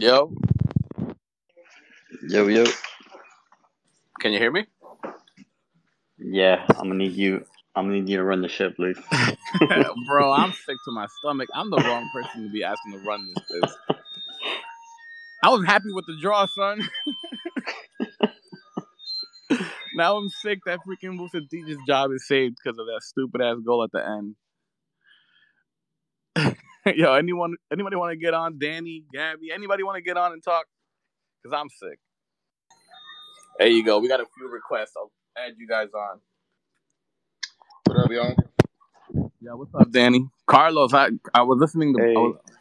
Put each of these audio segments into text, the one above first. Yo. Yo, yo. Can you hear me? Yeah, I'm gonna need you to run the ship, Luke. Bro, I'm sick to my stomach. I'm the wrong person to be asking to run this place. I was happy with the draw, son. Now I'm sick that freaking Vucetich's job is saved because of that stupid ass goal at the end. Yo, anybody want to get on? Danny, Gabby, anybody want to get on and talk? Because I'm sick. There you go. We got a few requests. I'll add you guys on. What up, y'all? Yeah, what's up, Danny? Carlos, I was listening to... Hey,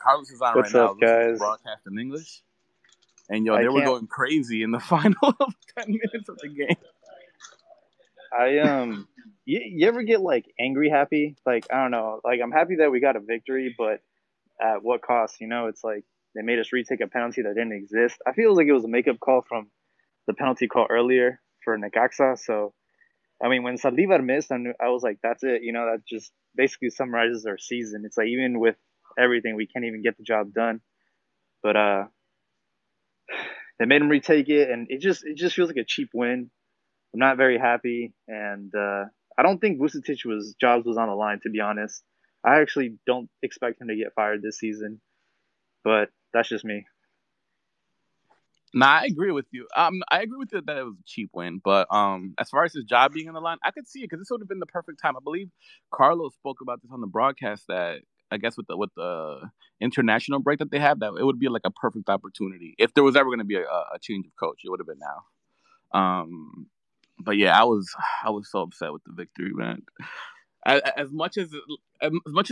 Carlos is on right now. What's up, guys? Broadcast in English. And, yo, they were going crazy in the final of 10 minutes of the game. You ever get, like, angry happy? Like, I don't know. Like, I'm happy that we got a victory, but at what cost? You know, it's like they made us retake a penalty that didn't exist. I feel like it was a makeup call from the penalty call earlier for Necaxa. So, I mean, when Saldívar missed, I was like, that's it. You know, that just basically summarizes our season. It's like even with everything, we can't even get the job done. But they made him retake it, and it just feels like a cheap win. I'm not very happy, and I don't think Vucetich's job was on the line, to be honest. I actually don't expect him to get fired this season, but that's just me. Nah, I agree with you. I agree with you that it was a cheap win, but as far as his job being on the line, I could see it because this would have been the perfect time. I believe Carlos spoke about this on the broadcast that I guess with the international break that they have, that it would be like a perfect opportunity. If there was ever going to be a change of coach, it would have been now. But yeah, I was so upset with the victory, man. As much as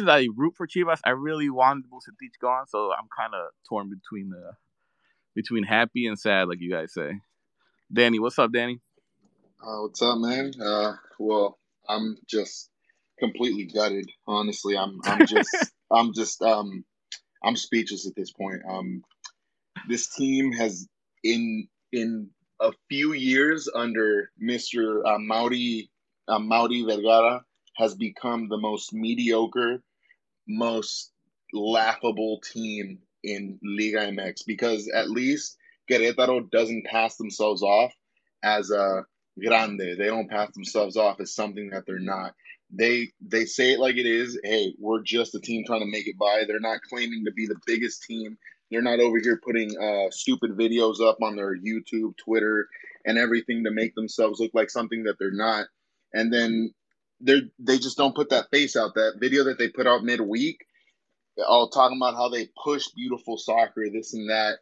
I root for Chivas, I really wanted Vucetich gone, so I'm kind of torn between happy and sad, like you guys say. Danny, what's up, Danny? What's up, man? Well, I'm just completely gutted. Honestly, I'm speechless at this point. This team has in a few years under Mr. Mauri Vergara has become the most mediocre, most laughable team in Liga MX, because at least Querétaro doesn't pass themselves off as a grande. They don't pass themselves off as something that they're not. They say it like it is. Hey, we're just a team trying to make it by. They're not claiming to be the biggest team. They're not over here putting stupid videos up on their YouTube, Twitter, and everything to make themselves look like something that they're not. And then they just don't put that face out. That video that they put out midweek, all talking about how they push beautiful soccer, this and that.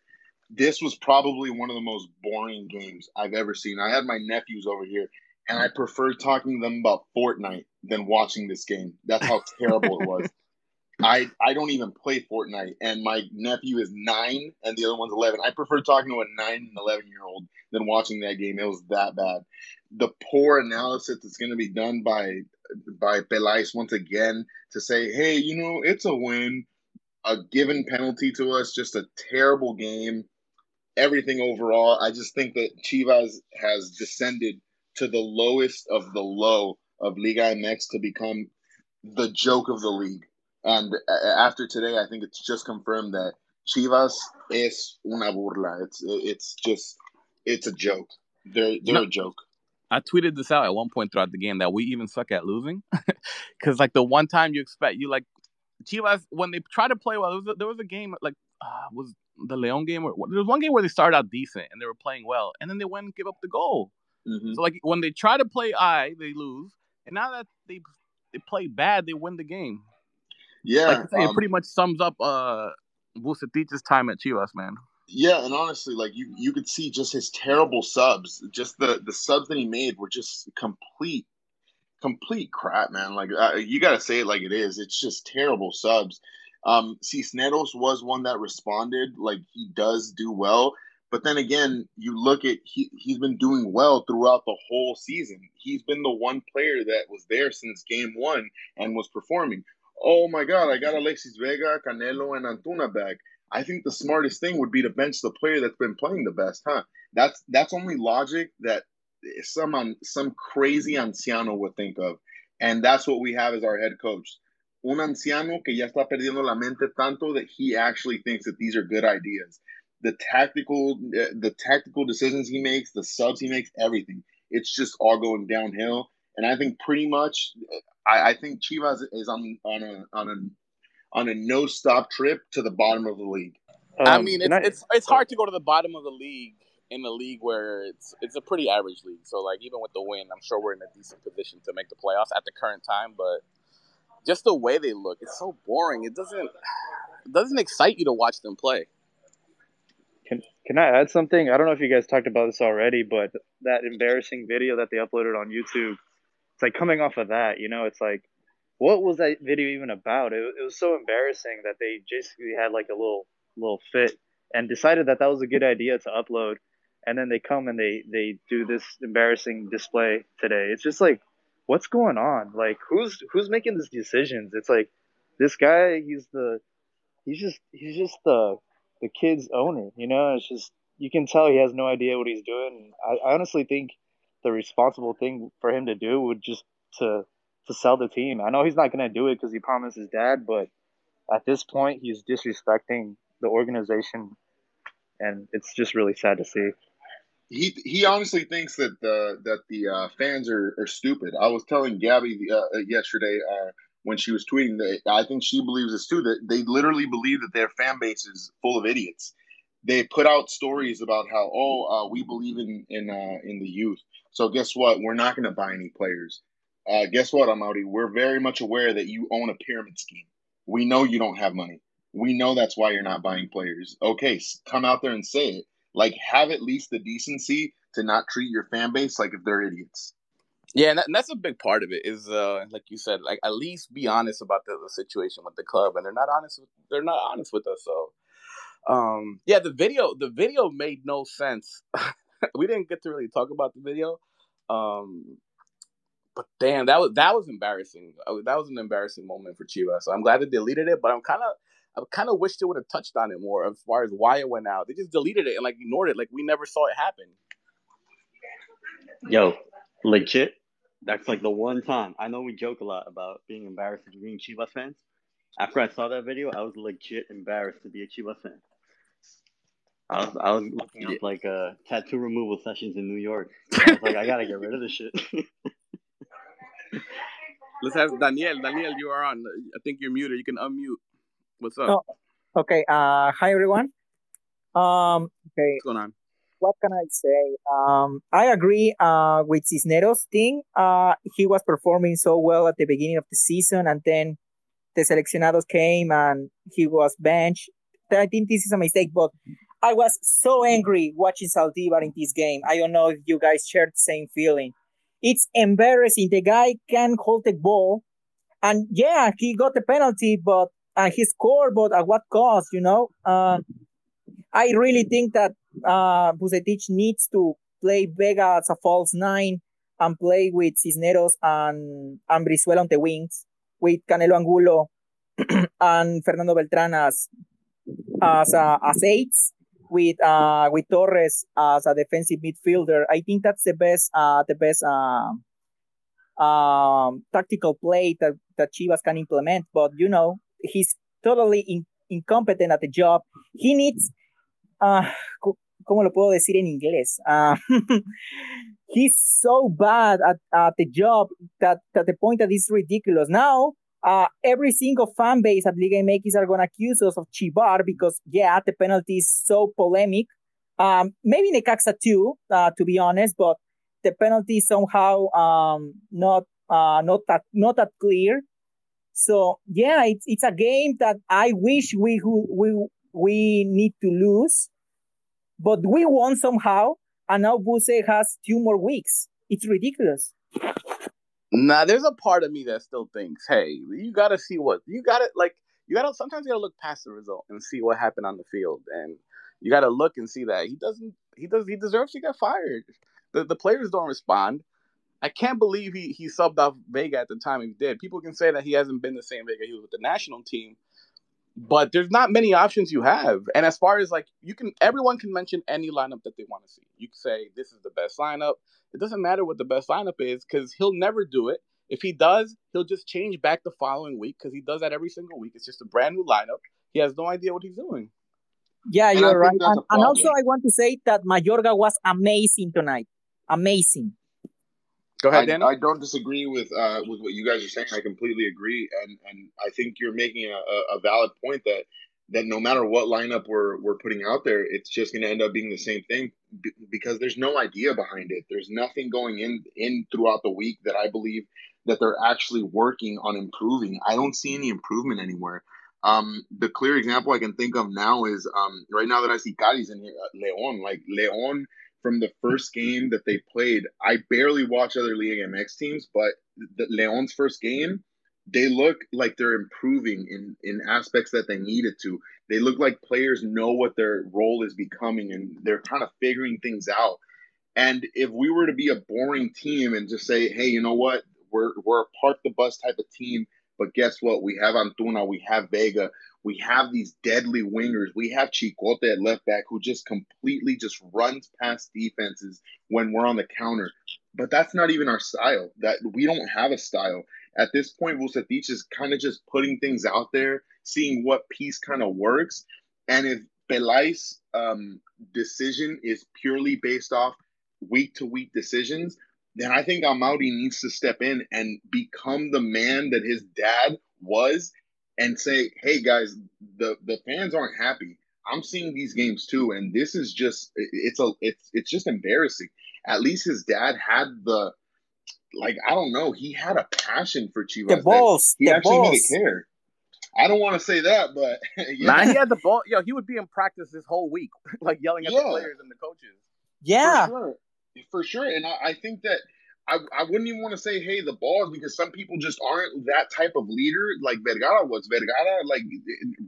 This was probably one of the most boring games I've ever seen. I had my nephews over here, and I preferred talking to them about Fortnite than watching this game. That's how terrible it was. I don't even play Fortnite, and my nephew is 9, and the other one's 11. I prefer talking to a 9 and 11-year-old than watching that game. It was that bad. The poor analysis that's going to be done by Peláez once again to say, hey, you know, it's a win, a given penalty to us, just a terrible game, everything overall. I just think that Chivas has descended to the lowest of the low of Liga MX to become the joke of the league. And after today, I think it's just confirmed that Chivas es una burla. It's a joke. They're a joke. I tweeted this out at one point throughout the game that we even suck at losing. Because, like, the one time you Chivas, when they try to play well, there was a game, like, was the León game? There was one game where they started out decent and they were playing well, and then they went and give up the goal. Mm-hmm. So, like, when they try to play they lose. And now that they play bad, they win the game. Yeah, like I say, it pretty much sums up Vucetich's time at Chivas, man. Yeah, and honestly, like you could see just his terrible subs. Just the subs that he made were just complete crap, man. Like you gotta say it like it is. It's just terrible subs. Cisneros was one that responded. Like he does do well, but then again, you look at he's been doing well throughout the whole season. He's been the one player that was there since game one and was performing. Oh, my God, I got Alexis Vega, Canelo, and Antuna back. I think the smartest thing would be to bench the player that's been playing the best, huh? That's only logic that some crazy anciano would think of. And that's what we have as our head coach. Un anciano que ya está perdiendo la mente tanto that he actually thinks that these are good ideas. the tactical decisions he makes, the subs he makes, everything. It's just all going downhill. And I think pretty much, I think Chivas is on a no stop trip to the bottom of the league. I mean, it's hard to go to the bottom of the league in a league where it's a pretty average league. So like even with the win, I'm sure we're in a decent position to make the playoffs at the current time. But just the way they look, it's so boring. It doesn't excite you to watch them play. Can I add something? I don't know if you guys talked about this already, but that embarrassing video that they uploaded on YouTube, it's like coming off of that, you know, it's like, what was that video even about? It was so embarrassing that they basically had like a little fit and decided that was a good idea to upload. And then they come and they do this embarrassing display today. It's just like, what's going on? Like, who's making these decisions? It's like this guy, he's just the kid's owner, you know. It's just, you can tell he has no idea what he's doing. I honestly think the responsible thing for him to do would just to sell the team. I know he's not going to do it because he promised his dad, but at this point, he's disrespecting the organization, and it's just really sad to see. He honestly thinks that the fans are stupid. I was telling Gabby yesterday when she was tweeting that I think she believes this too, that they literally believe that their fan base is full of idiots. They put out stories about how we believe in the youth. So guess what? We're not going to buy any players. Guess what, Amaury? We're very much aware that you own a pyramid scheme. We know you don't have money. We know that's why you're not buying players. Okay, come out there and say it. Like, have at least the decency to not treat your fan base like if they're idiots. Yeah, and that's a big part of it is, like you said, like at least be honest about the situation with the club, and they're not honest with us. So, yeah, the video made no sense. We didn't get to really talk about the video, but damn, that was embarrassing. That was an embarrassing moment for Chivas. So I'm glad they deleted it, but I kind of wished it would have touched on it more as far as why it went out. They just deleted it and like ignored it, like we never saw it happen. Yo, legit, that's like the one time. I know we joke a lot about being embarrassed to being Chivas fans. After I saw that video, I was legit embarrassed to be a Chivas fan. I was looking up like tattoo removal sessions in New York. I was like, I gotta get rid of this shit. Let's have Daniel. Daniel, you are on. I think you're muted. You can unmute. What's up? Oh, okay. Hi, everyone. Okay. What's going on? What can I say? I agree with Cisneros' thing. He was performing so well at the beginning of the season, and then the seleccionados came, and he was benched. I think this is a mistake, but I was so angry watching Saldívar in this game. I don't know if you guys shared the same feeling. It's embarrassing. The guy can't hold the ball, and yeah, he got the penalty, but he scored, but at what cost, you know? I really think that Vucetich needs to play Vega as a false nine and play with Cisneros and Brizuela on the wings, with Canelo Angulo and Fernando Beltrán as eights, with Torres as a defensive midfielder. I think that's the best tactical play that Chivas can implement. But, you know, he's totally incompetent at the job. He needs, ¿cómo lo puedo decir en inglés? He's so bad at the job that the point that is ridiculous. Now, every single fan base at Liga MX are going to accuse us of Chivar because, yeah, the penalty is so polemic. Maybe Necaxa too, to be honest, but the penalty is somehow not that clear. So yeah, it's a game that I wish we need to lose, but we won somehow. And now Buse has 2 more weeks. It's ridiculous. Nah, there's a part of me that still thinks, hey, you gotta see what you gotta like. Sometimes you gotta look past the result and see what happened on the field, and you gotta look and see that he deserves to get fired. The players don't respond. I can't believe he subbed off Vega at the time he did. People can say that he hasn't been the same Vega he was with the national team, but there's not many options you have. And as far as like everyone can mention any lineup that they want to see. You can say this is the best lineup. It doesn't matter what the best lineup is because he'll never do it. If he does, he'll just change back the following week because he does that every single week. It's just a brand new lineup. He has no idea what he's doing. Yeah, and you're right. And also I want to say that Mayorga was amazing tonight. Amazing. Go ahead, Daniel. I don't disagree with what you guys are saying. I completely agree. And I think you're making a valid point that no matter what lineup we're putting out there, it's just going to end up being the same thing because there's no idea behind it. There's nothing going in throughout the week that I believe that they're actually working on improving. I don't see any improvement anywhere. The clear example I can think of now is right now that I see Cadiz in here, León. Like León, from the first game that they played, I barely watch other Liga MX teams, but León's first game, they look like they're improving in aspects that they needed to. They look like players know what their role is becoming, and they're kind of figuring things out. And if we were to be a boring team and just say, hey, you know what, we're a park-the-bus type of team, but guess what? We have Antuna, we have Vega, we have these deadly wingers, we have Chicote at left back who just completely just runs past defenses when we're on the counter. But that's not even our style. That we don't have a style. At this point, Vucetich is kind of just putting things out there, seeing what piece kind of works. And if Peláez's decision is purely based off week-to-week decisions, then I think Amaury needs to step in and become the man that his dad was and say, hey, guys, the fans aren't happy. I'm seeing these games too, and this is just it's just embarrassing. At least his dad had the – like, I don't know. He had a passion for Chivas. The balls. He actually didn't care. I don't want to say that, but... Yeah. Nah, he had the ball. Yo, he would be in practice this whole week, like yelling at the players and the coaches. Yeah. For sure. And I think that I wouldn't even want to say, hey, the balls, because some people just aren't that type of leader like Vergara was. Vergara, like,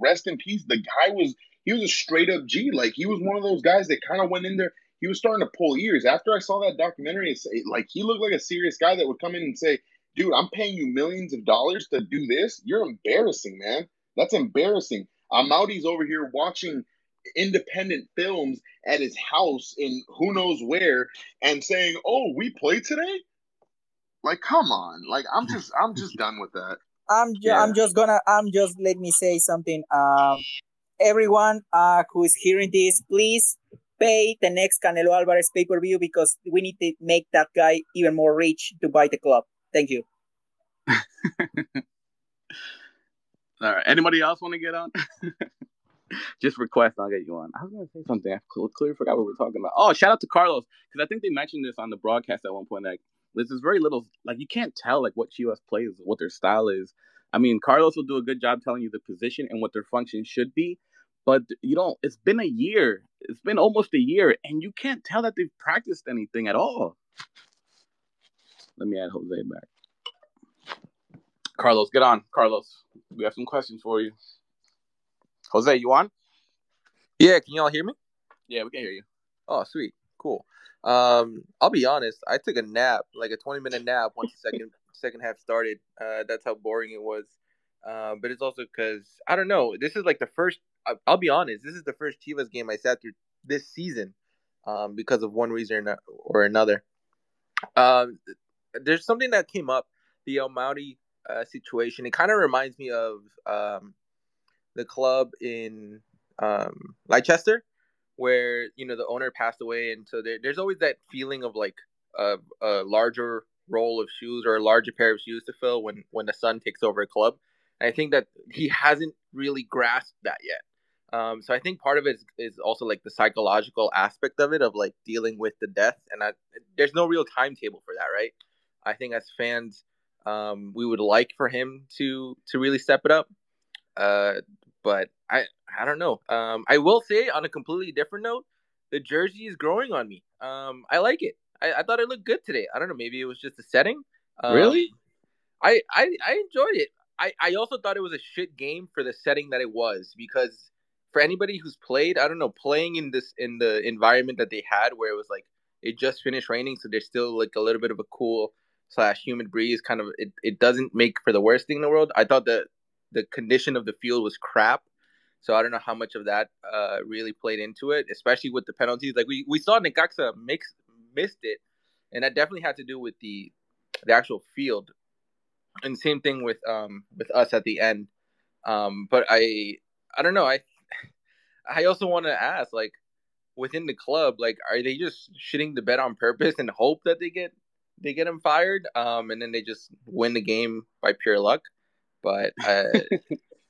rest in peace. The guy was... He was a straight-up G. Like, he was one of those guys that kind of went in there... He was starting to pull ears. After I saw that documentary, like he looked like a serious guy that would come in and say, dude, I'm paying you millions of dollars to do this. You're embarrassing, man. That's embarrassing. Amaury's over here watching independent films at his house in who knows where and saying, oh, we play today? Like, come on. Like, I'm just done with that. Let me say something. Everyone who is hearing this, please, pay the next Canelo Alvarez pay-per-view because we need to make that guy even more rich to buy the club. Thank you. All right. Anybody else want to get on? Just request. I'll get you on. I was going to say something. I clearly forgot what we were talking about. Oh, shout out to Carlos because I think they mentioned this on the broadcast at one point. Like, this is very little. Like, you can't tell like what Chivas plays, what their style is. I mean, Carlos will do a good job telling you the position and what their function should be. But, you know, it's been a year. It's been almost a year, and you can't tell that they've practiced anything at all. Let me add Jose back. Carlos, get on. Carlos, we have some questions for you. Jose, you on? Yeah, can you all hear me? Yeah, we can hear you. Oh, sweet. Cool. I'll be honest. I took a nap, like a 20-minute nap once the second half started. That's how boring it was. But it's also because, I don't know, this is like the first... I'll be honest. This is the first Chivas game I sat through this season, because of one reason or another. There's something that came up, the Almaty situation. It kind of reminds me of the club in Leicester, where you know the owner passed away, and so there's always that feeling of like a larger roll of shoes or a larger pair of shoes to fill when the son takes over a club. And I think that he hasn't really grasped that yet. So I think part of it is also like the psychological aspect of it, of like dealing with the death. And there's no real timetable for that, right? I think as fans, we would like for him to really step it up. But I don't know. I will say on a completely different note, the jersey is growing on me. I like it. I thought it looked good today. I don't know. Maybe it was just the setting. Really? I enjoyed it. I also thought it was a shit game for the setting that it was, because for anybody who's played, I don't know, playing in the environment that they had where it was like it just finished raining, so there's still like a little bit of a cool / humid breeze kind of it doesn't make for the worst thing in the world. I thought the condition of the field was crap. So I don't know how much of that really played into it, especially with the penalties. Like we saw Necaxa missed it, and that definitely had to do with the actual field. And same thing with us at the end, but I don't know. I I also want to ask, like, within the club, like, are they just shitting the bed on purpose and hope that they get him fired, and then they just win the game by pure luck? But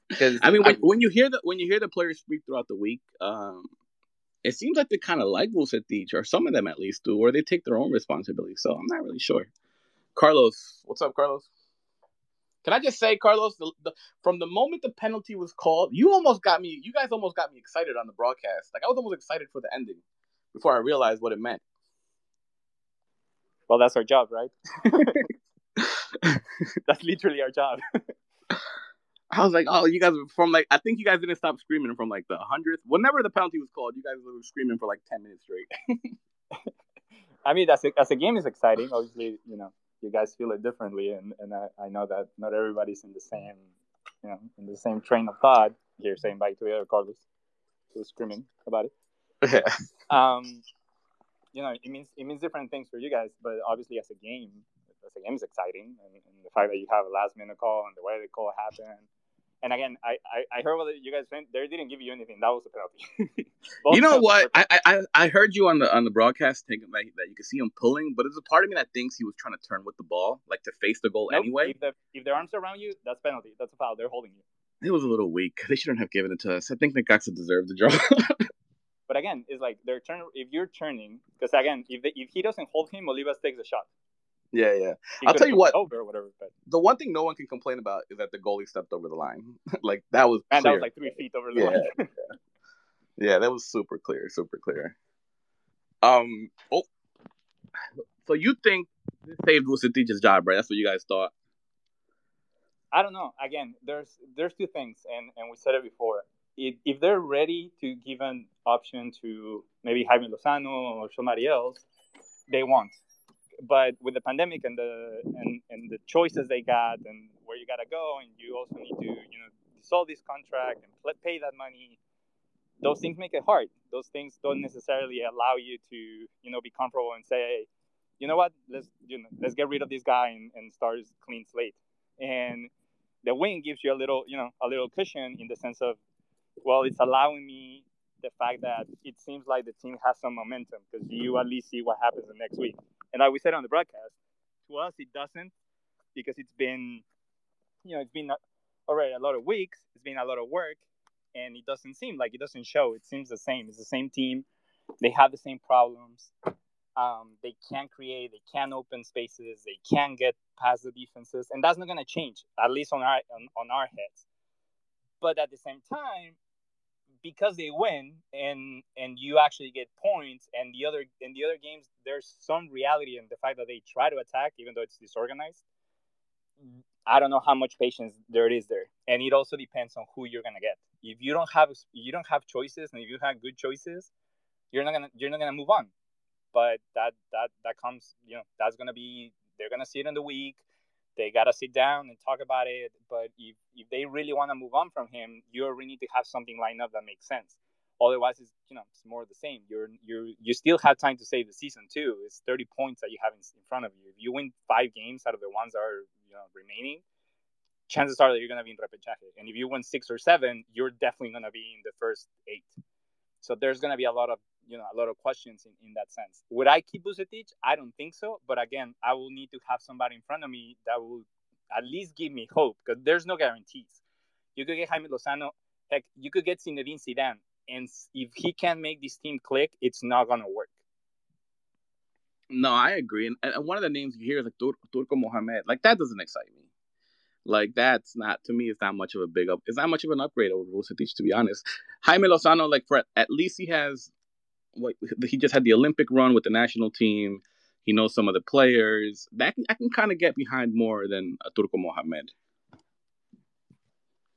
because I mean, when you hear the players speak throughout the week, it seems like they kind of like Vucetich, or some of them at least do, or they take their own responsibility. So I'm not really sure. Carlos, what's up, Carlos? Can I just say, Carlos, from the moment the penalty was called, you guys almost got me excited on the broadcast. Like, I was almost excited for the ending before I realized what it meant. Well, that's our job, right? That's literally our job. I was like, oh, you guys I think you guys didn't stop screaming from like the 100th. Whenever the penalty was called, you guys were screaming for like 10 minutes straight. I mean, as a game is exciting, obviously, you know. You guys feel it differently, and I know that not everybody's in the same, you know, in the same train of thought. You're saying back to the other Carlos, who was screaming about it. Yeah. You know, it means different things for you guys, but obviously as a game is exciting, and the fact that you have a last minute call and the way the call happened. And again, I heard what you guys said. They didn't give you anything. That was a penalty. You know what? I heard you on the broadcast thinking like that you could see him pulling, but there's a part of me that thinks he was trying to turn with the ball, like to face the goal anyway. If their arms are around you, that's penalty. That's a foul. They're holding you. It was a little weak. They shouldn't have given it to us. I think Necaxa deserved the draw. But again, it's like they're turn. If you're turning, because again, if he doesn't hold him, Olivas takes a shot. Yeah. I'll tell you what. Over or whatever, but the one thing no one can complain about is that the goalie stepped over the line. Like, that was clear. And that was like 3 feet over the line. Yeah, that was super clear, super clear. So you think this saved Vucetich's job, right? That's what you guys thought. I don't know. Again, there's two things, and we said it before. If they're ready to give an option to maybe Jaime Lozano or somebody else, they won't. But with the pandemic and the choices they got and where you got to go, and you also need to, you know, dissolve this contract and pay that money, those things make it hard. Those things don't necessarily allow you to, you know, be comfortable and say, hey, you know what, let's get rid of this guy and start a clean slate. And the win gives you a little cushion in the sense of, well, it's allowing me the fact that it seems like the team has some momentum because you at least see what happens the next week. And like we said on the broadcast, to us it doesn't, because it's been already a lot of weeks. It's been a lot of work, and it doesn't seem like it doesn't show. It seems the same. It's the same team. They have the same problems. They can't create. They can't open spaces. They can't get past the defenses, and that's not going to change, at least on our heads. But at the same time, because they win and you actually get points, and in the other games there's some reality in the fact that they try to attack even though it's disorganized. I don't know how much patience there is, and it also depends on who you're gonna get. If you don't have choices, and if you have good choices, you're not gonna move on. But that comes, you know, that's gonna be, they're gonna see it in the week. They got to sit down and talk about it. But if they really want to move on from him, you already need to have something lined up that makes sense. Otherwise, it's, you know, it's more of the same. You still have time to save the season, too. It's 30 points that you have in front of you. If you win 5 games out of the ones that are, you know, remaining, chances are that you're going to be in repechaje. And if you win 6 or 7, you're definitely going to be in the first 8. So there's going to be a lot of questions in that sense. Would I keep Vucetich? I don't think so. But again, I will need to have somebody in front of me that will at least give me hope, because there's no guarantees. You could get Jaime Lozano. Heck, you could get Zinedine Zidane. And if he can't make this team click, it's not going to work. No, I agree. And one of the names you hear is like Turco Mohamed. Like, that doesn't excite me. Like, that's not, to me, it's not much of a big up. It's not much of an upgrade over Vucetich, to be honest. Jaime Lozano, like, for at least he has... he just had the Olympic run with the national team. He knows some of the players. That I can kind of get behind more than a Turco Mohamed.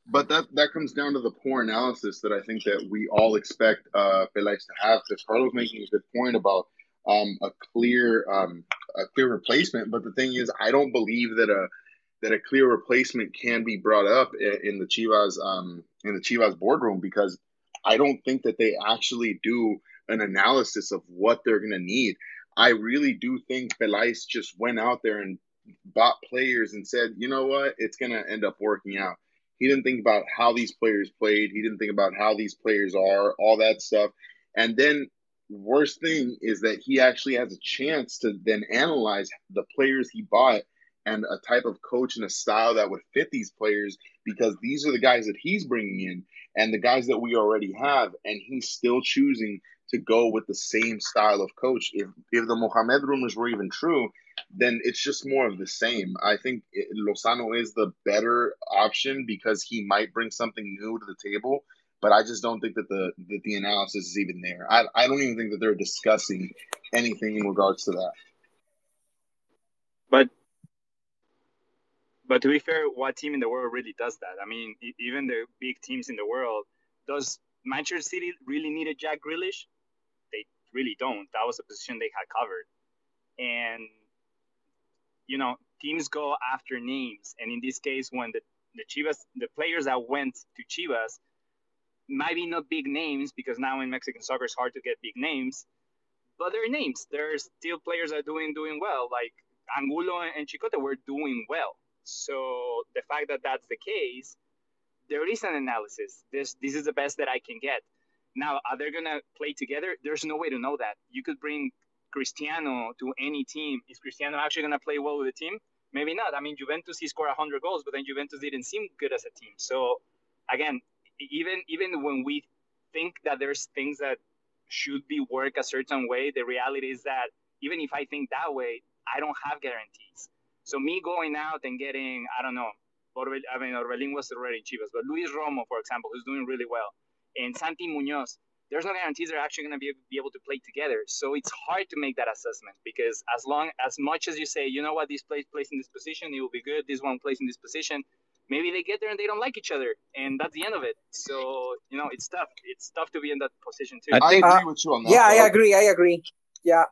But that comes down to the poor analysis that I think that we all expect Peláez to have. Because Carlos making a good point about a clear replacement. But the thing is, I don't believe that a clear replacement can be brought up in the Chivas boardroom, because I don't think that they actually do an analysis of what they're going to need. I really do think Peláez just went out there and bought players and said, you know what, it's going to end up working out. He didn't think about how these players played. He didn't think about how these players are, all that stuff. And then worst thing is that he actually has a chance to then analyze the players he bought and a type of coach and a style that would fit these players, because these are the guys that he's bringing in and the guys that we already have, and he's still choosing to go with the same style of coach. If the Mohamed rumors were even true, then it's just more of the same. I think Lozano is the better option because he might bring something new to the table, but I just don't think that the analysis is even there. I don't even think that they're discussing anything in regards to that. But to be fair, what team in the world really does that? I mean, even the big teams in the world, does Manchester City really need a Jack Grealish? They really don't. That was a position they had covered. And, you know, teams go after names. And in this case, when the Chivas, the players that went to Chivas might be not big names, because now in Mexican soccer it's hard to get big names, but they're names. There's still players that are doing well. Like Angulo and Chicote were doing well. So the fact that that's the case, there is an analysis. This is the best that I can get. Now, are they going to play together? There's no way to know that. You could bring Cristiano to any team. Is Cristiano actually going to play well with the team? Maybe not. I mean, Juventus, he scored 100 goals, but then Juventus didn't seem good as a team. So, again, even when we think that there's things that should be work a certain way, the reality is that even if I think that way, I don't have guarantees. So me going out and getting, I don't know, Orbelin was already in Chivas, but Luis Romo, for example, who's doing really well, and Santi Muñoz, there's no guarantees they're actually going to be able to play together. So it's hard to make that assessment, because as much as you say, you know what, this plays in this position, it will be good, this one plays in this position, maybe they get there and they don't like each other, and that's the end of it. So, you know, it's tough. It's tough to be in that position too. I agree with you on that. Yeah, part. I agree. Yeah.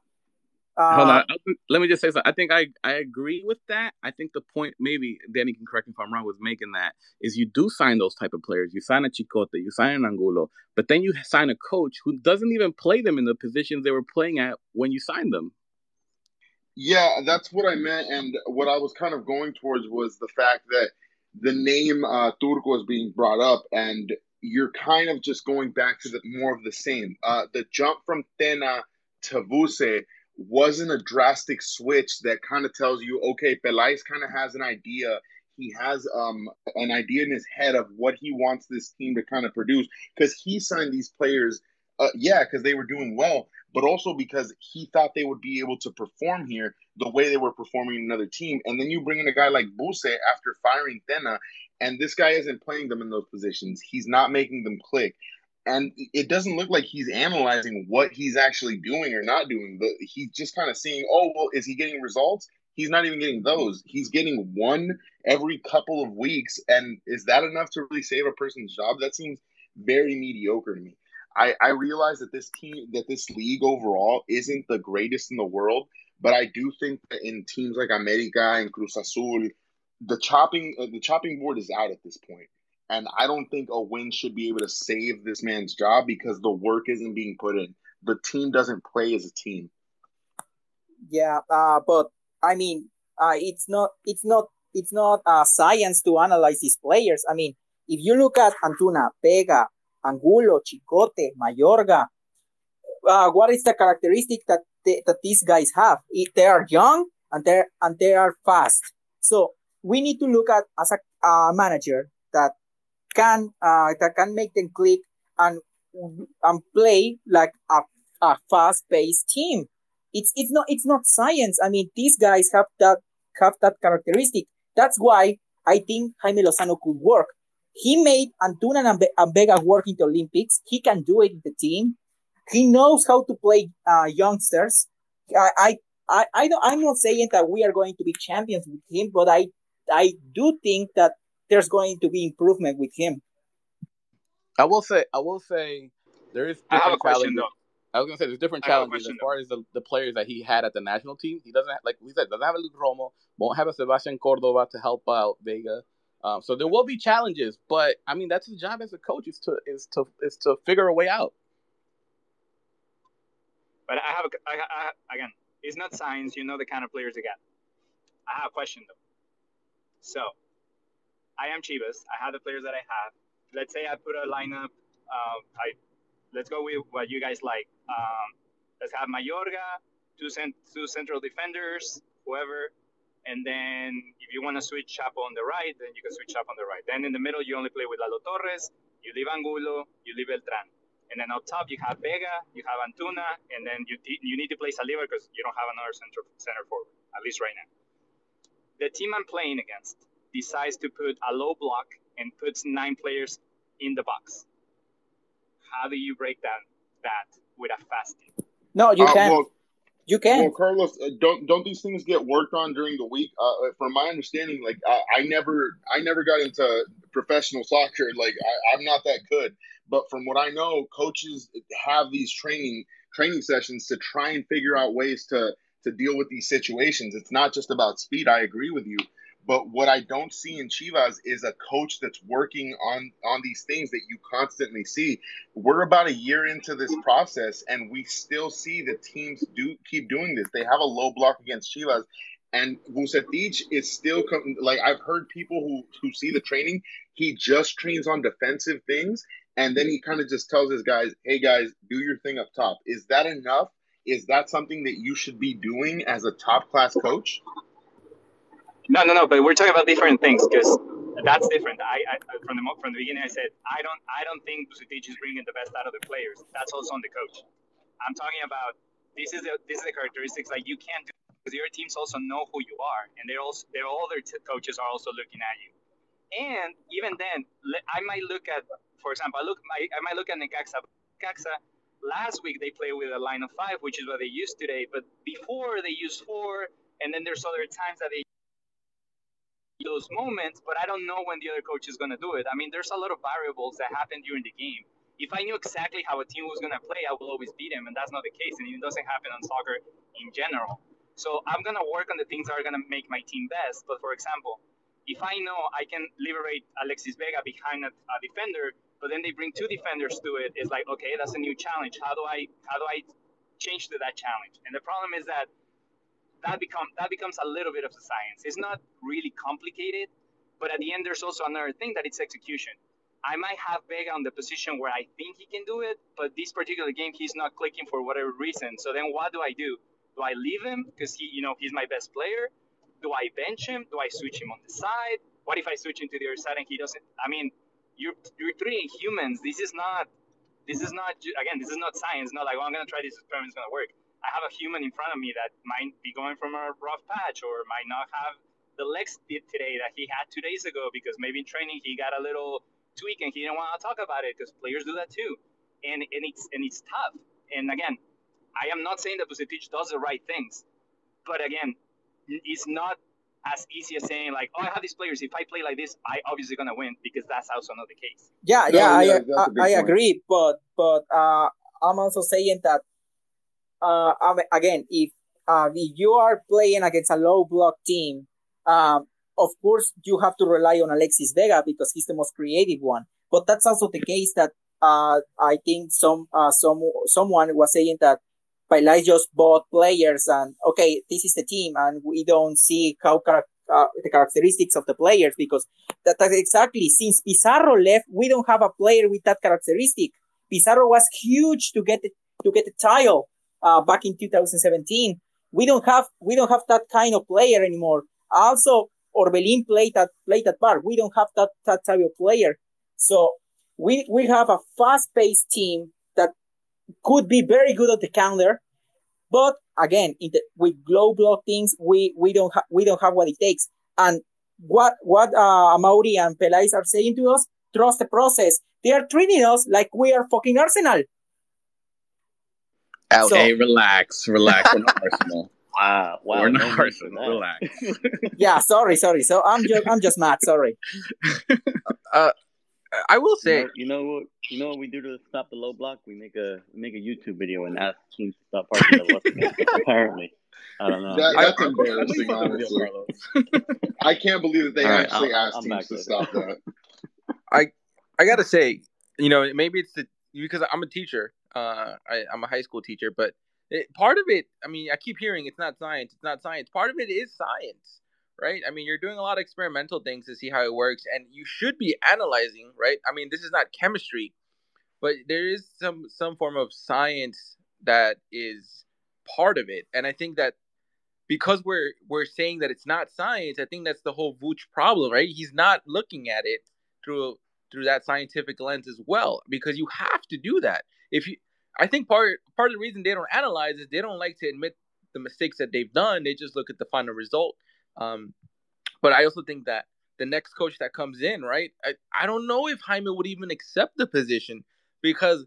Hold on. Let me just say something. I think I agree with that. I think the point, maybe Danny can correct me if I'm wrong, was making that is you do sign those type of players. You sign a Chicote, you sign an Angulo, but then you sign a coach who doesn't even play them in the positions they were playing at when you signed them. Yeah, that's what I meant. And what I was kind of going towards was the fact that the name Turco is being brought up, and you're kind of just going back to the more of the same. The jump from Tena to Vucetich wasn't a drastic switch that kind of tells you, okay, Peláez kind of has an idea. He has an idea in his head of what he wants this team to kind of produce, because he signed these players, because they were doing well, but also because he thought they would be able to perform here the way they were performing in another team. And then you bring in a guy like Buse after firing Tena, and this guy isn't playing them in those positions. He's not making them click. And it doesn't look like he's analyzing what he's actually doing or not doing, but he's just kind of seeing, oh, well, is he getting results? He's not even getting those. He's getting one every couple of weeks, and is that enough to really save a person's job? That seems very mediocre to me. I realize that this league overall isn't the greatest in the world, but I do think that in teams like America and Cruz Azul, the chopping board is out at this point. And I don't think a win should be able to save this man's job, because the work isn't being put in. The team doesn't play as a team. Yeah, but I mean, it's not science to analyze these players. I mean, if you look at Antuna, Vega, Angulo, Chicote, Mayorga, what is the characteristic that these guys have? They are young and they are fast. So we need to look at as a manager that can make them click and play like a fast-paced team. It's not science. I mean, these guys have that characteristic. That's why I think Jaime Lozano could work. He made Antuna and Vega work in the Olympics. He can do it in the team. He knows how to play youngsters. I'm not saying that we are going to be champions with him, but I do think that there's going to be improvement with him. I will say there is different challenges. I was going to say there's different challenges as far as the players that he had at the national team. He doesn't, like we said, doesn't have a Luke Romo, won't have a Sebastian Córdova to help out Vega. So there will be challenges, but I mean, that's his job as a coach is to figure a way out. But I have, again, it's not science. You know the kind of players they got. I have a question though. So I am Chivas. I have the players that I have. Let's say I put a lineup. Let's go with what you guys like. Let's have Mayorga, two central defenders, whoever. And then if you want to switch up on the right, then you can switch up on the right. Then in the middle, you only play with Lalo Torres. You leave Angulo. You leave Beltrán. And then up top, you have Vega, you have Antuna, and then you need to play Saldívar because you don't have another center forward, at least right now. The team I'm playing against decides to put a low block and puts 9 players in the box. How do you break down that with a fast team? No, you can't. Well, you can. Well, Carlos, don't these things get worked on during the week? From my understanding, like I never got into professional soccer. Like I'm not that good. But from what I know, coaches have these training sessions to try and figure out ways to deal with these situations. It's not just about speed. I agree with you. But what I don't see in Chivas is a coach that's working on these things that you constantly see. We're about a year into this process, and we still see the teams keep doing this. They have a low block against Chivas. And Vucetich is still like I've heard people who see the training. He just trains on defensive things. And then he kind of just tells his guys, hey, guys, do your thing up top. Is that enough? Is that something that you should be doing as a top-class coach? No. But we're talking about different things because that's different. From the beginning, I said, I don't think Vucetich is bringing the best out of the players. That's also on the coach. I'm talking about this is the characteristics that you can't do because your teams also know who you are. And their coaches are also looking at you. And even then, I might look at, for example, I might look at Necaxa. Necaxa, last week they played with a line of 5, which is what they used today. But before they used 4, and then there's other times that they use those moments. But I don't know when the other coach is going to do it. I mean, there's a lot of variables that happen during the game. If I knew exactly how a team was going to play, I will always beat them, and that's not the case. And it doesn't happen on soccer in general. So I'm going to work on the things that are going to make my team best. But for example, if I know I can liberate Alexis Vega behind a defender, but then they bring 2 defenders to it, it's like, okay, that's a new challenge. How do I change to that challenge? And the problem is that becomes a little bit of the science. It's not really complicated, but at the end there's also another thing that it's execution. I might have Vega on the position where I think he can do it, but this particular game he's not clicking for whatever reason. So then what do I do? Do I leave him because he's my best player? Do I bench him? Do I switch him on the side? What if I switch him to the other side and he doesn't? I mean, you're treating humans. This is not. Again, this is not science. Not like, well, I'm gonna try this experiment. It's gonna work. I have a human in front of me that might be going from a rough patch or might not have the legs today that he had 2 days ago because maybe in training he got a little tweak and he didn't want to talk about it because players do that too, and it's tough. And again, I am not saying that Vucetich does the right things, but again, it's not as easy as saying, like, oh, I have these players. If I play like this, I obviously going to win, because that's also not the case. I agree. But I'm also saying that, again, if you are playing against a low block team, of course, you have to rely on Alexis Vega because he's the most creative one. But that's also the case that I think someone was saying that Peláez just bought players and, okay, this is the team, and we don't see how the characteristics of the players, because that's exactly, since Pizarro left, we don't have a player with that characteristic. Pizarro was huge to get the title back in 2017. We don't have that kind of player anymore. Also, Orbelín played that part. We don't have that type of player. So we have a fast-paced team could be very good at the counter, but again, with low block things, we don't have what it takes. And what Amaury and Peláez are saying to us, trust the process. They are treating us like we are fucking Arsenal. LA, so, relax. We're not Arsenal. Wow. We're not Arsenal. Relax. Yeah, sorry. So I'm just mad. Sorry. I will say, you know what we do to stop the low block? We make a YouTube video and ask teams to stop parking the low block. Apparently, I don't know. That's embarrassing, honestly. I can't believe that they asked teams to stop that. I gotta say, maybe it's because I'm a teacher. I'm a high school teacher, but part of it, I mean, I keep hearing it's not science. Part of it is science, right? I mean, you're doing a lot of experimental things to see how it works, and you should be analyzing, right? I mean, this is not chemistry, but there is some form of science that is part of it. And I think that because we're saying that it's not science, I think that's the whole Vuce problem, right? He's not looking at it through that scientific lens as well, because you have to do that. I think part of the reason they don't analyze is they don't like to admit the mistakes that they've done. They just look at the final result. But I also think that the next coach that comes in, right, I don't know if Jaime would even accept the position, because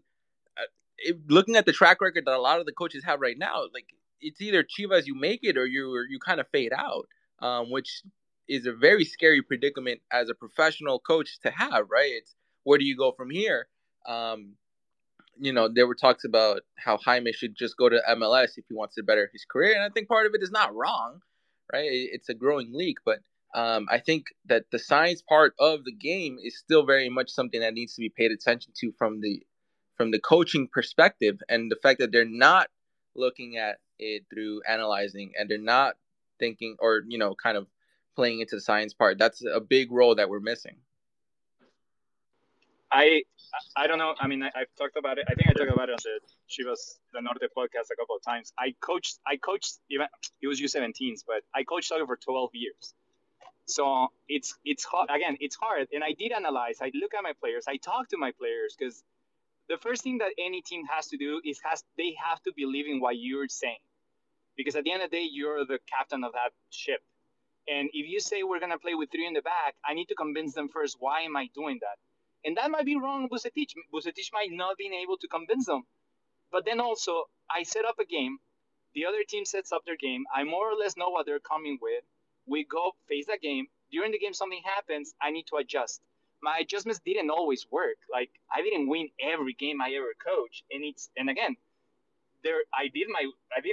looking at the track record that a lot of the coaches have right now, like, it's either Chivas you make it or you kind of fade out, which is a very scary predicament as a professional coach to have, right? It's where do you go from here? You know, there were talks about how Jaime should just go to MLS if he wants to better his career. And I think part of it is not wrong, right? It's a growing league. But I think that the science part of the game is still very much something that needs to be paid attention to from the coaching perspective. And the fact that they're not looking at it through analyzing, and they're not thinking or, you know, kind of playing into the science part, that's a big role that we're missing. I don't know. I mean, I've talked about it. I think I talked about it on the Chivas La Norte podcast a couple of times. I coached even it was U17s, but I coached soccer for 12 years. So it's hard. Again, it's hard. And I did analyze. I look at my players. I talk to my players, because the first thing that any team has to do is they have to believe in what you're saying, because at the end of the day, you're the captain of that ship. And if you say we're going to play with three in the back, I need to convince them first, why am I doing that? And that might be wrong, Vucetich. Vucetich might not be able to convince them. But then also, I set up a game. The other team sets up their game. I more or less know what they're coming with. We go face that game. During the game, something happens. I need to adjust. My adjustments didn't always work. Like, I didn't win every game I ever coached. And again, I did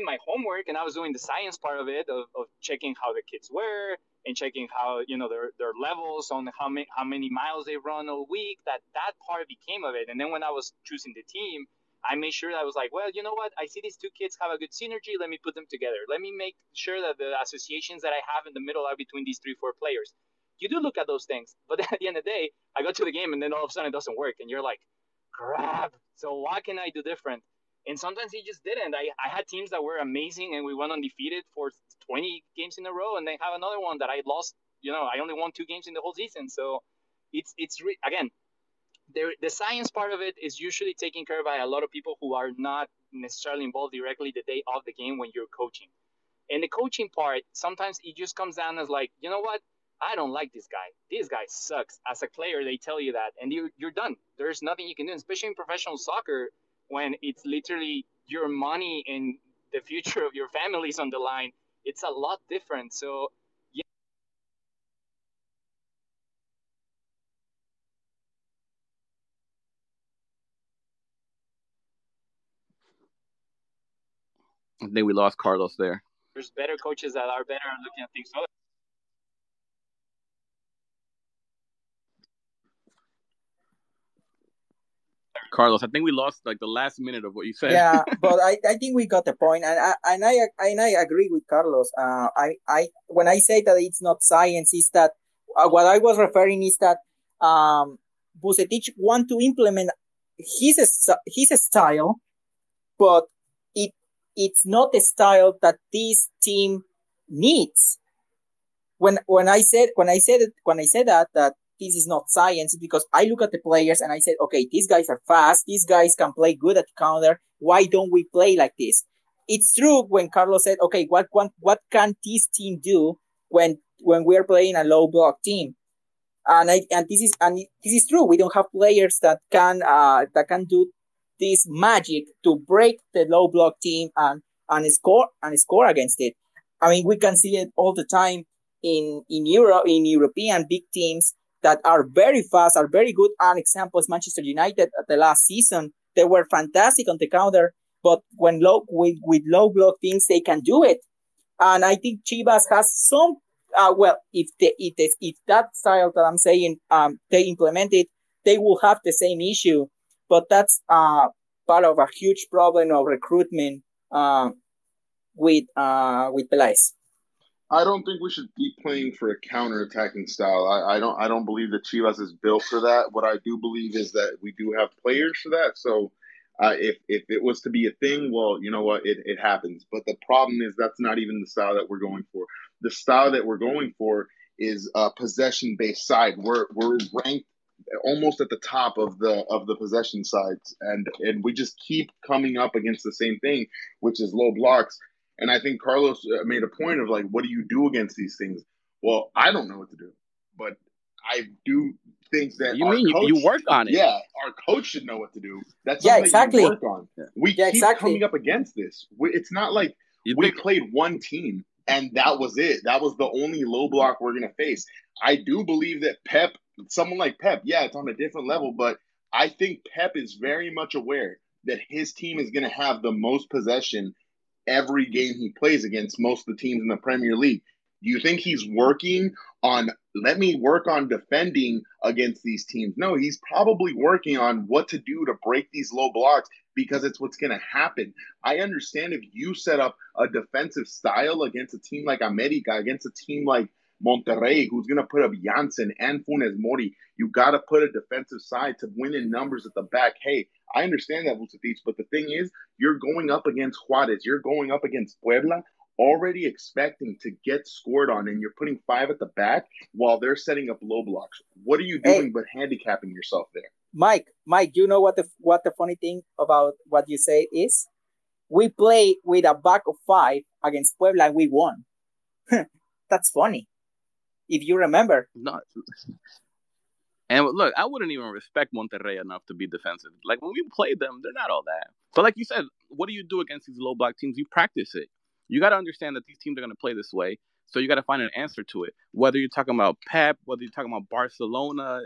my homework, and I was doing the science part of it, of checking how the kids were, and checking how, you know, their levels on how many miles they've run all week. That part became of it. And then when I was choosing the team, I made sure that I was like, well, you know what? I see these two kids have a good synergy. Let me put them together. Let me make sure that the associations that I have in the middle are between these 3-4 players. You do look at those things. But then at the end of the day, I go to the game, and then all of a sudden it doesn't work. And you're like, crap. So what can I do different? And sometimes he just didn't. I had teams that were amazing, and we went undefeated for 20 games in a row, and they have another one that I lost. You know, I only won 2 games in the whole season. So again, the science part of it is usually taken care of by a lot of people who are not necessarily involved directly the day of the game when you're coaching. And the coaching part, sometimes it just comes down as like, you know what? I don't like this guy. This guy sucks. As a player, they tell you that, and you're done. There's nothing you can do, especially in professional soccer, when it's literally your money and the future of your family's on the line. It's a lot different. So, yeah. I think we lost Carlos there. There's better coaches that are better at looking at things. Carlos, I think we lost like the last minute of what you said. Yeah, but I think we got the point, and I agree with Carlos. I when I say that it's not science, is that what I was referring is that Vucetich want to implement his style, but it's not the style that this team needs. When I said that this is not science, because I look at the players and I said, okay, these guys are fast. These guys can play good at counter. Why don't we play like this? It's true when Carlos said, okay, what can this team do when we're playing a low block team? And this is true. We don't have players that can do this magic to break the low block team and score against it. I mean, we can see it all the time in European big teams that are very fast, are very good. An example is Manchester United at the last season. They were fantastic on the counter, but when with low block things, they can do it. And I think Chivas has some, if that style that I'm saying, they implement it, they will have the same issue. But that's part of a huge problem of recruitment with Peláez. I don't think we should be playing for a counter-attacking style. I don't believe that Chivas is built for that. What I do believe is that we do have players for that. So if it was to be a thing, well, you know what, it happens. But the problem is that's not even the style that we're going for. The style that we're going for is a possession-based side. We're ranked almost at the top of the possession sides, and we just keep coming up against the same thing, which is low blocks. And I think Carlos made a point of, like, what do you do against these things? Well, I don't know what to do, but I do think that you work on it. Yeah, our coach should know what to do. That's something exactly. That you work on. We keep coming up against this. It's not like we played one team and that was it. That was the only low block we're going to face. I do believe that Pep, someone like Pep, it's on a different level, but I think Pep is very much aware that his team is going to have the most possession every game he plays against most of the teams in the Premier League. Do you think he's working on, let me work on defending against these teams? No, he's probably working on what to do to break these low blocks, because it's what's going to happen. I understand if you set up a defensive style against a team like America, against a team like Monterrey, who's going to put up Janssen and Funes Mori, you got to put a defensive side to win in numbers at the back. Hey, I understand that, Vucetich, but the thing is, you're going up against Juarez. You're going up against Puebla, already expecting to get scored on, and you're putting five at the back while they're setting up low blocks. What are you doing but handicapping yourself there? Mike, you know what the funny thing about what you say is? We played with a back of five against Puebla, and we won. That's funny. If you remember. No. And look, I wouldn't even respect Monterrey enough to be defensive. Like, when we play them, they're not all that. But like you said, what do you do against these low block teams? You practice it. You got to understand that these teams are going to play this way. So you got to find an answer to it. Whether you're talking about Pep, whether you're talking about Barcelona,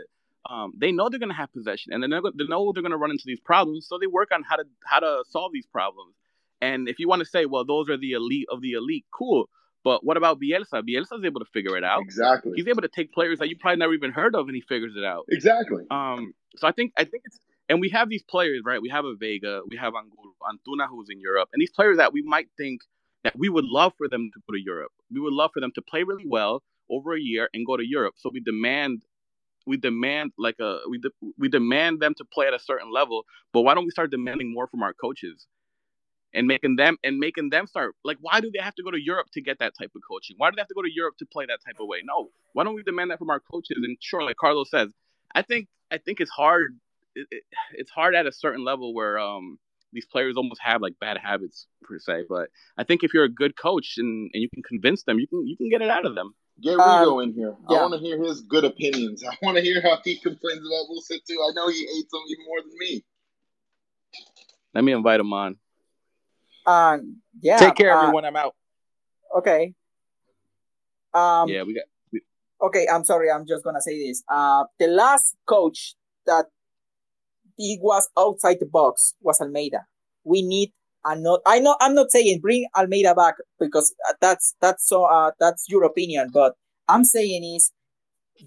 they know they're going to have possession. And they know they're going to run into these problems. So they work on how to solve these problems. And if you want to say, well, those are the elite of the elite, cool. But what about Bielsa? Bielsa's able to figure it out. Exactly. He's able to take players that you probably never even heard of, and he figures it out. Exactly. So I think it's, and we have these players, right? We have a Vega, we have Angulo, Antuna, who's in Europe, and these players that we might think that we would love for them to go to Europe. We would love for them to play really well over a year and go to Europe. So we demand them to play at a certain level. But why don't we start demanding more from our coaches? And making them start, like, why do they have to go to Europe to get that type of coaching? Why do they have to go to Europe to play that type of way? No, why don't we demand that from our coaches? And sure, like Carlos says, I think it's hard. It's hard at a certain level where these players almost have like bad habits per se. But I think if you're a good coach and you can convince them, you can get it out of them. Get Rigo in here. Yeah. I want to hear his good opinions. I want to hear how he complains about Wilson too. I know he hates him even more than me. Let me invite him on. Take care, everyone. I'm out. Okay. Okay, I'm sorry. I'm just gonna say this. The last coach that he was outside the box was Almeida. We need another. I know I'm not saying bring Almeida back because that's your opinion. But I'm saying is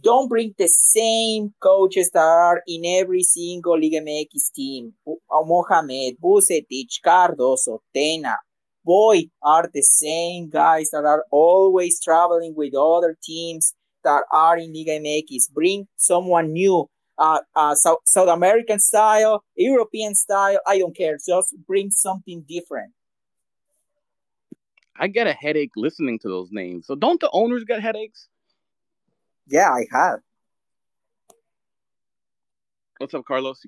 don't bring the same coaches that are in every single Liga MX team. Mohamed, Vucetich, Cardoso, Tena, Boy are the same guys that are always traveling with other teams that are in Liga MX. Bring someone new, South American style, European style, I don't care. Just bring something different. I get a headache listening to those names. So don't the owners get headaches? Yeah, I have. What's up, Carlos?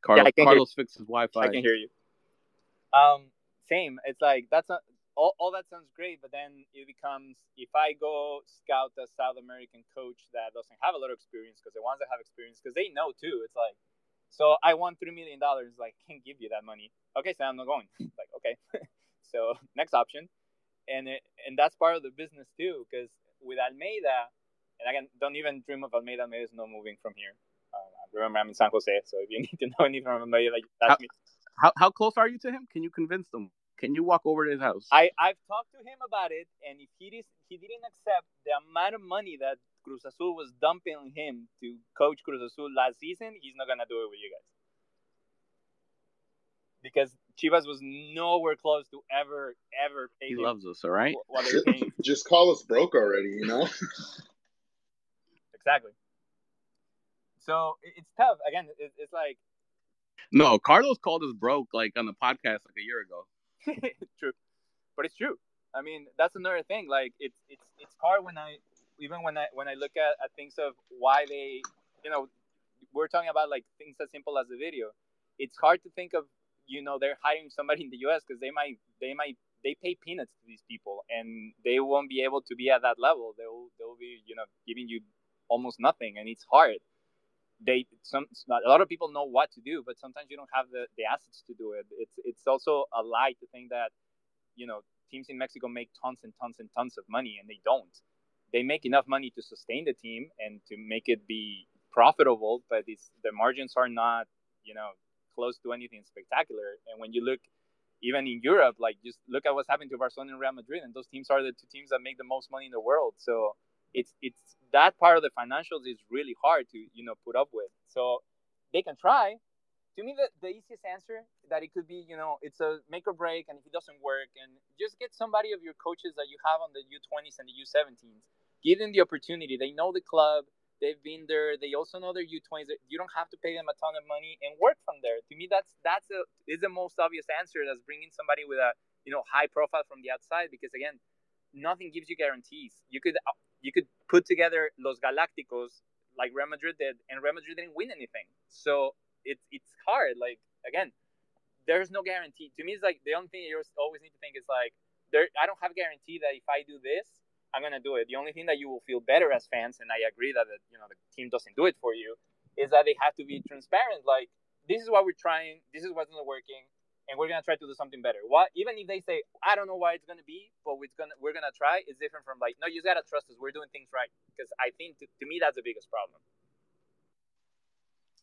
Carlos fixes Wi-Fi. I can hear you. Same. It's like that's not, all that sounds great, but then it becomes if I go scout a South American coach that doesn't have a lot of experience, because the ones that have experience, because they know too. It's like, so I want $3 million. Like, can't give you that money. Okay, so I'm not going. It's like, okay, so next option, and that's part of the business too, because. With Almeida, and again, don't even dream of Almeida. Almeida is not moving from here. Remember, I'm in San Jose, so if you need to know anything from Almeida, like that's me. How close are you to him? Can you convince him? Can you walk over to his house? I've talked to him about it, and if he didn't accept the amount of money that Cruz Azul was dumping him to coach Cruz Azul last season, he's not gonna do it with you guys. Because Chivas was nowhere close to ever paying. He loves us, all right? Just call us broke already, you know? Exactly. So it's tough. Again, it's like... No, Carlos called us broke like on the podcast like a year ago. True. But it's true. I mean, that's another thing. Like, it's hard when I... Even when I look at things of why they... You know, we're talking about like things as simple as the video. It's hard to think of, you know, they're hiring somebody in the U.S. because they pay peanuts to these people and they won't be able to be at that level. They'll be, you know, giving you almost nothing, and it's hard. A lot of people know what to do, but sometimes you don't have the assets to do it. It's also a lie to think that, you know, teams in Mexico make tons and tons and tons of money, and they don't. They make enough money to sustain the team and to make it be profitable, but the margins are not, you know, close to anything spectacular. And when you look even in Europe, like just look at what's happened to Barcelona and Real Madrid, and those teams are the two teams that make the most money in the world. So it's that part of the financials is really hard to, you know, put up with. So they can try. To me, the easiest answer that it could be, you know, it's a make or break, and if it doesn't work, and just get somebody of your coaches that you have on the U20s and the U17s, give them the opportunity. They know the club. They've been there. They also know their U20s. You don't have to pay them a ton of money and work from there. To me, that's the most obvious answer. That's bringing somebody with a, you know, high profile from the outside, because again, nothing gives you guarantees. You could put together Los Galácticos like Real Madrid did, and Real Madrid didn't win anything. So it's hard. Like again, there's no guarantee. To me, it's like the only thing you always need to think is like, I don't have a guarantee that if I do this, I'm going to do it. The only thing that you will feel better as fans, and I agree that you know the team doesn't do it for you, is that they have to be transparent. Like, this is what we're trying, this is what's not working, and we're going to try to do something better. What, even if they say, I don't know why it's going to be, but we're going to try, it's different from like, no, you got to trust us. We're doing things right. Because I think, to me, that's the biggest problem.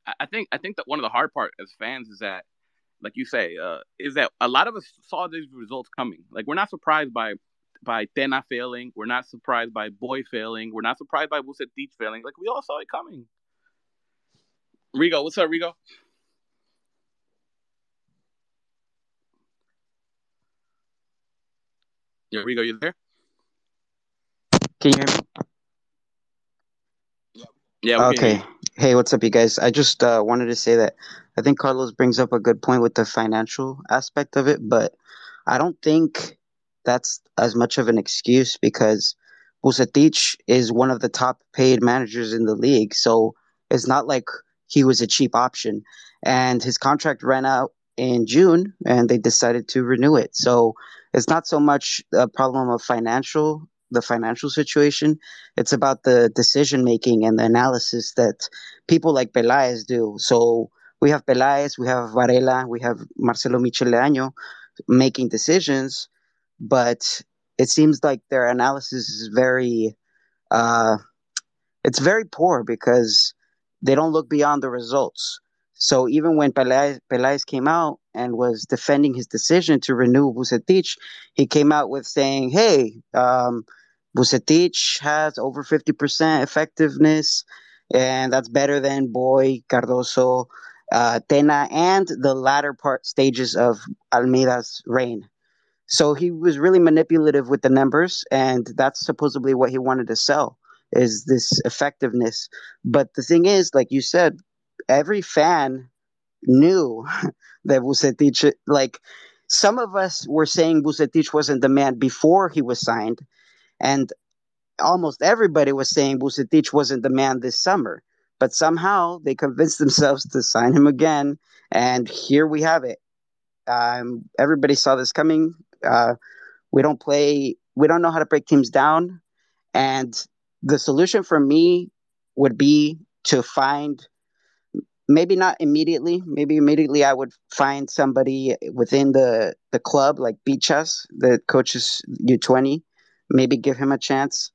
I think that one of the hard part as fans is that, like you say, is that a lot of us saw these results coming. Like, we're not surprised by Tena failing. We're not surprised by Boy failing. We're not surprised by Vucetich failing. Like, we all saw it coming. Rigo, what's up, Rigo? Yeah, Rigo, you there? Can you hear me? Yeah, okay. Hey, what's up, you guys? I just wanted to say that I think Carlos brings up a good point with the financial aspect of it, but I don't think that's as much of an excuse, because Vucetich is one of the top paid managers in the league. So it's not like he was a cheap option, and his contract ran out in June and they decided to renew it. So it's not so much a problem of the financial situation. It's about the decision making and the analysis that people like Peláez do. So we have Peláez, we have Varela, we have Marcelo Micheleaño making decisions, but it seems like their analysis is very poor, because they don't look beyond the results. So even when Peláez came out and was defending his decision to renew Vucetich, he came out with saying, hey, Vucetich has over 50% effectiveness, and that's better than Boy, Cardoso, Tena, and the latter part stages of Almeida's reign. So he was really manipulative with the numbers, and that's supposedly what he wanted to sell, is this effectiveness. But the thing is, like you said, every fan knew that Vucetich, like some of us were saying Vucetich wasn't the man before he was signed, and almost everybody was saying Vucetich wasn't the man this summer. But somehow they convinced themselves to sign him again, and here we have it. Everybody saw this coming. We don't know how to break teams down. And the solution for me would be to find, maybe immediately I would find somebody within the club, like Bichas, the coaches U20, maybe give him a chance,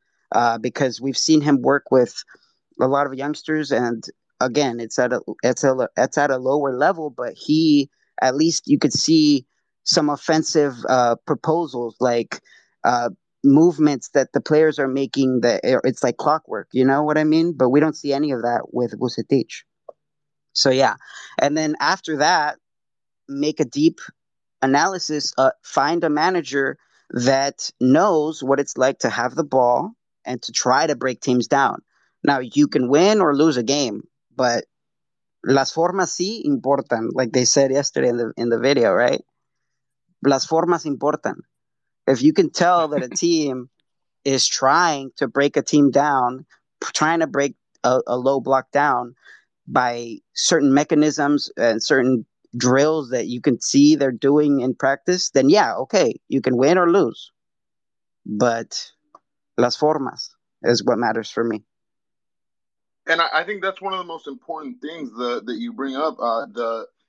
because we've seen him work with a lot of youngsters. And again, it's at a lower level, but he, at least you could see some offensive proposals, like movements that the players are making, that it's like clockwork, you know what I mean? But we don't see any of that with Vucetich. So yeah. And then after that, make a deep analysis, find a manager that knows what it's like to have the ball and to try to break teams down. Now, you can win or lose a game, but las formas sí importan, like they said yesterday in the video, right? Las formas importan. If you can tell that a team is trying to break a team down, trying to break a low block down by certain mechanisms and certain drills that you can see they're doing in practice, then yeah, okay, you can win or lose. But las formas is what matters for me. And I think that's one of the most important things that you bring up,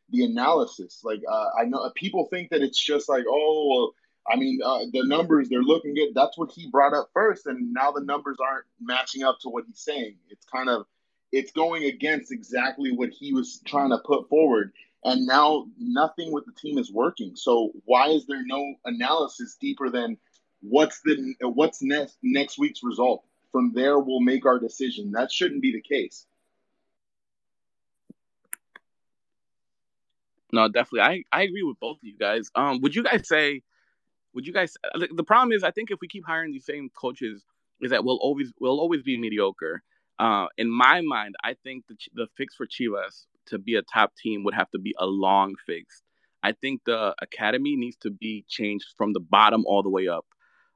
the analysis. Like, I know people think that it's just like, the numbers, they're looking good. That's what he brought up first, and now the numbers aren't matching up to what he's saying. It's kind of – it's going against exactly what he was trying to put forward, and now nothing with the team is working. So why is there no analysis deeper than what's next week's result? From there, we'll make our decision. That shouldn't be the case. No, definitely. I agree with both of you guys. Would you guys say the problem is, I think if we keep hiring these same coaches, is that we'll always be mediocre. In my mind, I think the fix for Chivas to be a top team would have to be a long fix. I think the academy needs to be changed from the bottom all the way up.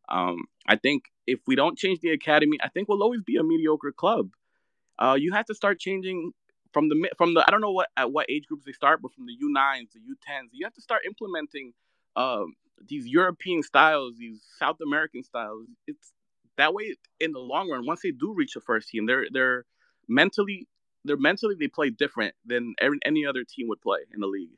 I think if we don't change the academy, I think we'll always be a mediocre club. You have to start changing from the I don't know at what age groups they start, but from the U9s, the U10s, you have to start implementing these European styles, these South American styles. It's that way in the long run. Once they do reach the first team, they're mentally they play different than any other team would play in the league.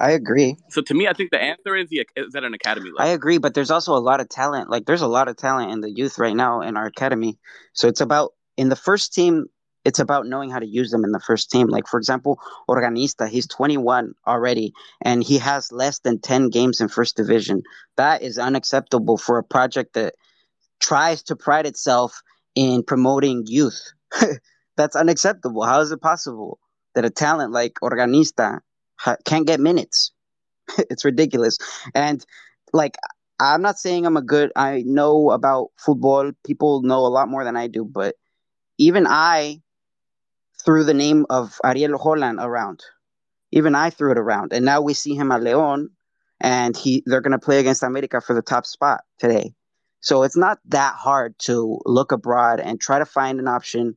I agree. So to me, I think the answer is at an academy level. I agree, but there's also a lot of talent. Like, there's a lot of talent in the youth right now in our academy. So it's about, in the first team, it's about knowing how to use them in the first team. Like, for example, Organista, he's 21 already, and he has less than 10 games in first division. That is unacceptable for a project that tries to pride itself in promoting youth. That's unacceptable. How is it possible that a talent like Organista can't get minutes? It's ridiculous. And like, I'm not saying I know about football. People know a lot more than I do, but even I threw the name of Ariel Holland around. Even I threw it around. And now we see him at León, and they're going to play against America for the top spot today. So it's not that hard to look abroad and try to find an option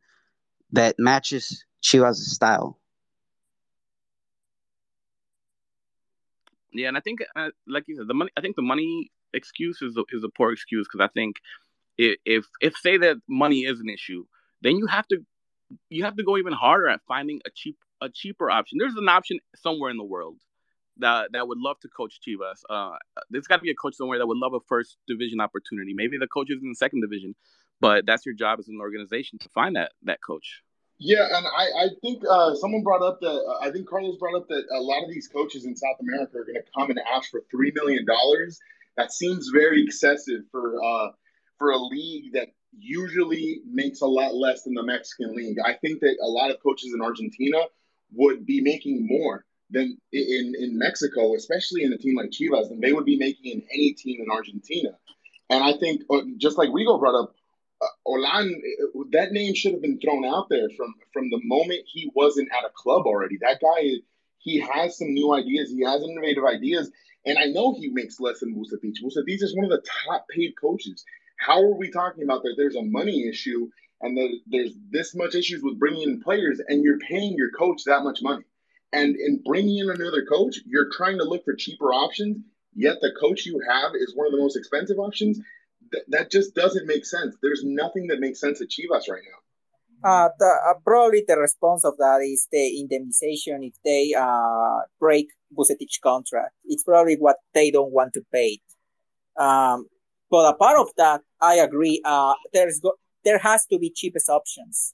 that matches Chivas' style. Yeah, and I think, like you said, I think the money excuse is a poor excuse, because I think if say that money is an issue, then you have to go even harder at finding a cheaper option. There's an option somewhere in the world that would love to coach Chivas. There's got to be a coach somewhere that would love a first division opportunity. Maybe the coach is in the second division, but that's your job as an organization to find that coach. Yeah, and I think someone brought up that I think Carlos brought up that a lot of these coaches in South America are going to come and ask for $3 million. That seems very excessive for a league that usually makes a lot less than the Mexican league. I think that a lot of coaches in Argentina would be making more than in Mexico, especially in a team like Chivas, than they would be making in any team in Argentina. And I think, just like Rigo brought up, Olan, that name should have been thrown out there from the moment he wasn't at a club already. That guy, he has some new ideas. He has innovative ideas. And I know he makes less than Vucetich. Vucetich is one of the top-paid coaches. How are we talking about that there's a money issue and that there's this much issues with bringing in players, and you're paying your coach that much money? And in bringing in another coach, you're trying to look for cheaper options, yet the coach you have is one of the most expensive options. That just doesn't make sense. There's nothing that makes sense at Chivas right now. Probably the response of that is the indemnification if they break Vucetich's contract. It's probably what they don't want to pay. But apart of that, I agree. There has to be cheapest options.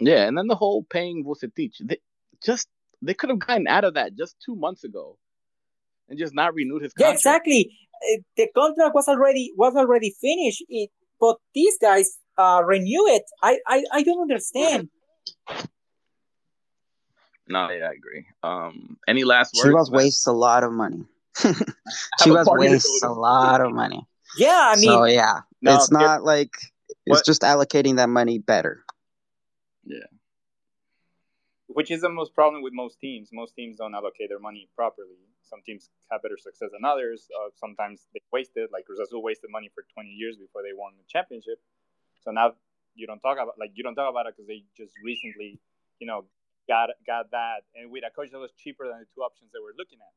Yeah, and then the whole paying Vucetich. They could have gotten out of that just 2 months ago and just not renewed his contract. Yeah, exactly. The contract was already finished, but these guys renew it. I don't understand. No, yeah, I agree. Any last words? Chivas wastes a lot of money. Chivas wastes a lot of money. Yeah, I mean, so yeah, no, it's not like it's just allocating that money better. Yeah, which is the most problem with most teams. Most teams don't allocate their money properly. Some teams have better success than others. Sometimes they waste it. Like Cruz Azul wasted money for 20 years before they won the championship. So now you don't talk about it because they just recently, you know, got that, and with a coach that was cheaper than the two options that we're looking at.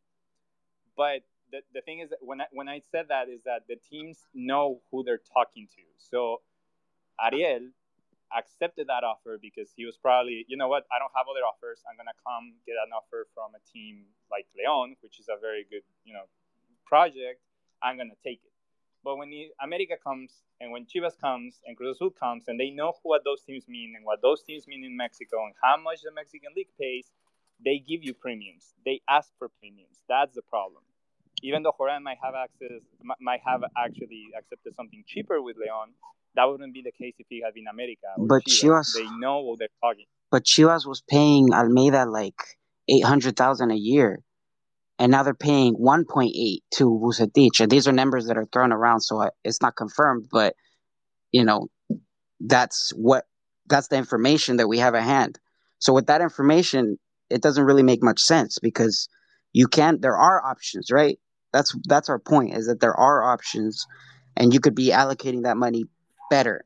But the thing is that when I said that is that the teams know who they're talking to. So Ariel accepted that offer because he was probably, you know what, I don't have other offers. I'm going to come get an offer from a team like León, which is a very good, you know, project. I'm going to take it. But when América comes and when Chivas comes and Cruz Azul comes and they know what those teams mean and what those teams mean in Mexico and how much the Mexican League pays, they give you premiums. They ask for premiums. That's the problem. Even though Joran might have actually accepted something cheaper with León, that wouldn't be the case if he had been América or Chivas. They know what they're talking. But Chivas was paying Almeida like $800,000 a year. And now they're paying 1.8 to Vucetich. And these are numbers that are thrown around, so it's not confirmed. But, you know, that's the information that we have at hand. So with that information, it doesn't really make much sense because there are options, right? That's our point, is that there are options and you could be allocating that money better.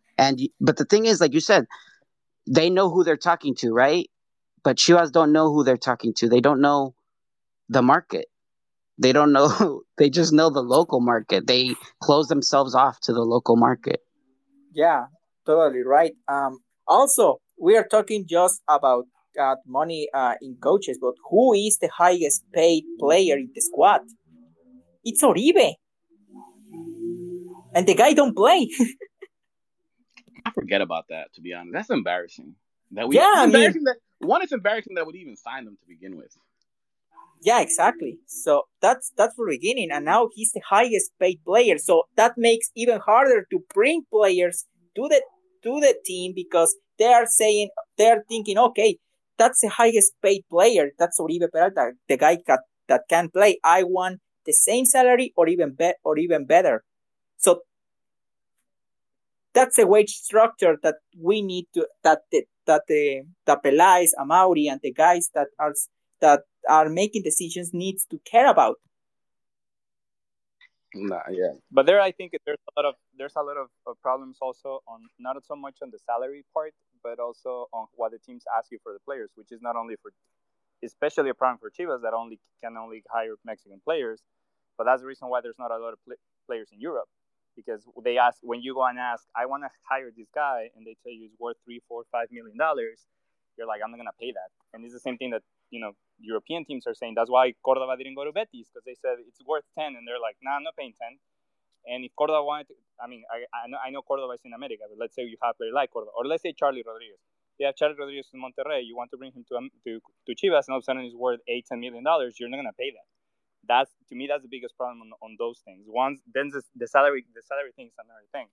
But the thing is, like you said, they know who they're talking to, right? But Chivas don't know who they're talking to. They don't know the market. They don't know. They just know the local market. They close themselves off to the local market. Yeah, totally right. Also, we are talking just about money in coaches, but who is the highest paid player in the squad? It's Oribe. And the guy don't play. I forget about that, to be honest. That's embarrassing. It's embarrassing that we'd even sign them to begin with. Yeah, exactly. So that's for the beginning, and now he's the highest paid player. So that makes even harder to bring players to the team because they are thinking, okay, that's the highest paid player. That's Oribe Peralta, the guy that can play. I want the same salary or even better. So that's a wage structure that we need to that Peláez, Amaury, and the guys that are making decisions needs to care about. Nah, yeah. But there, I think there's a lot of problems also on not so much on the salary part, but also on what the teams ask you for the players, which is not only especially a problem for Chivas that can only hire Mexican players, but that's the reason why there's not a lot of players in Europe, because they ask when you go and ask, I want to hire this guy, and they tell you it's worth $3, $4, $5 million. You're like, I'm not gonna pay that, and it's the same thing that, you know, European teams are saying. That's why Córdova didn't go to Betis, because they said it's worth 10, and they're like, nah, I'm not paying 10. And if Córdova wanted to, I mean, I know Córdova is in America, but let's say you have a player like Córdova, or let's say Charlie Rodriguez. You have Charlie Rodriguez in Monterrey, you want to bring him to Chivas, and all of a sudden he's worth $8-10 million. You're not gonna pay that. That's, to me, that's the biggest problem on those things. Once then the salary thing is another thing,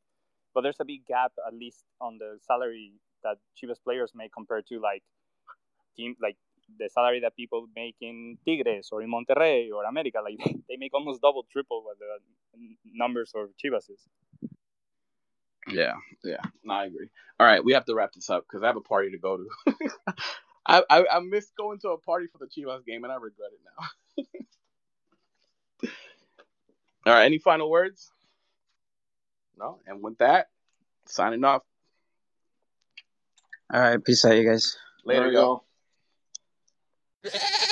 but there's a big gap at least on the salary that Chivas players make compared to like the salary that people make in Tigres or in Monterrey or America. Like they make almost double, triple what the numbers of Chivas is. Yeah, no, I agree. All right, we have to wrap this up because I have a party to go to. I missed going to a party for the Chivas game and I regret it now. All right, any final words? No, and with that, signing off. All right, peace out, you guys. Later, y'all.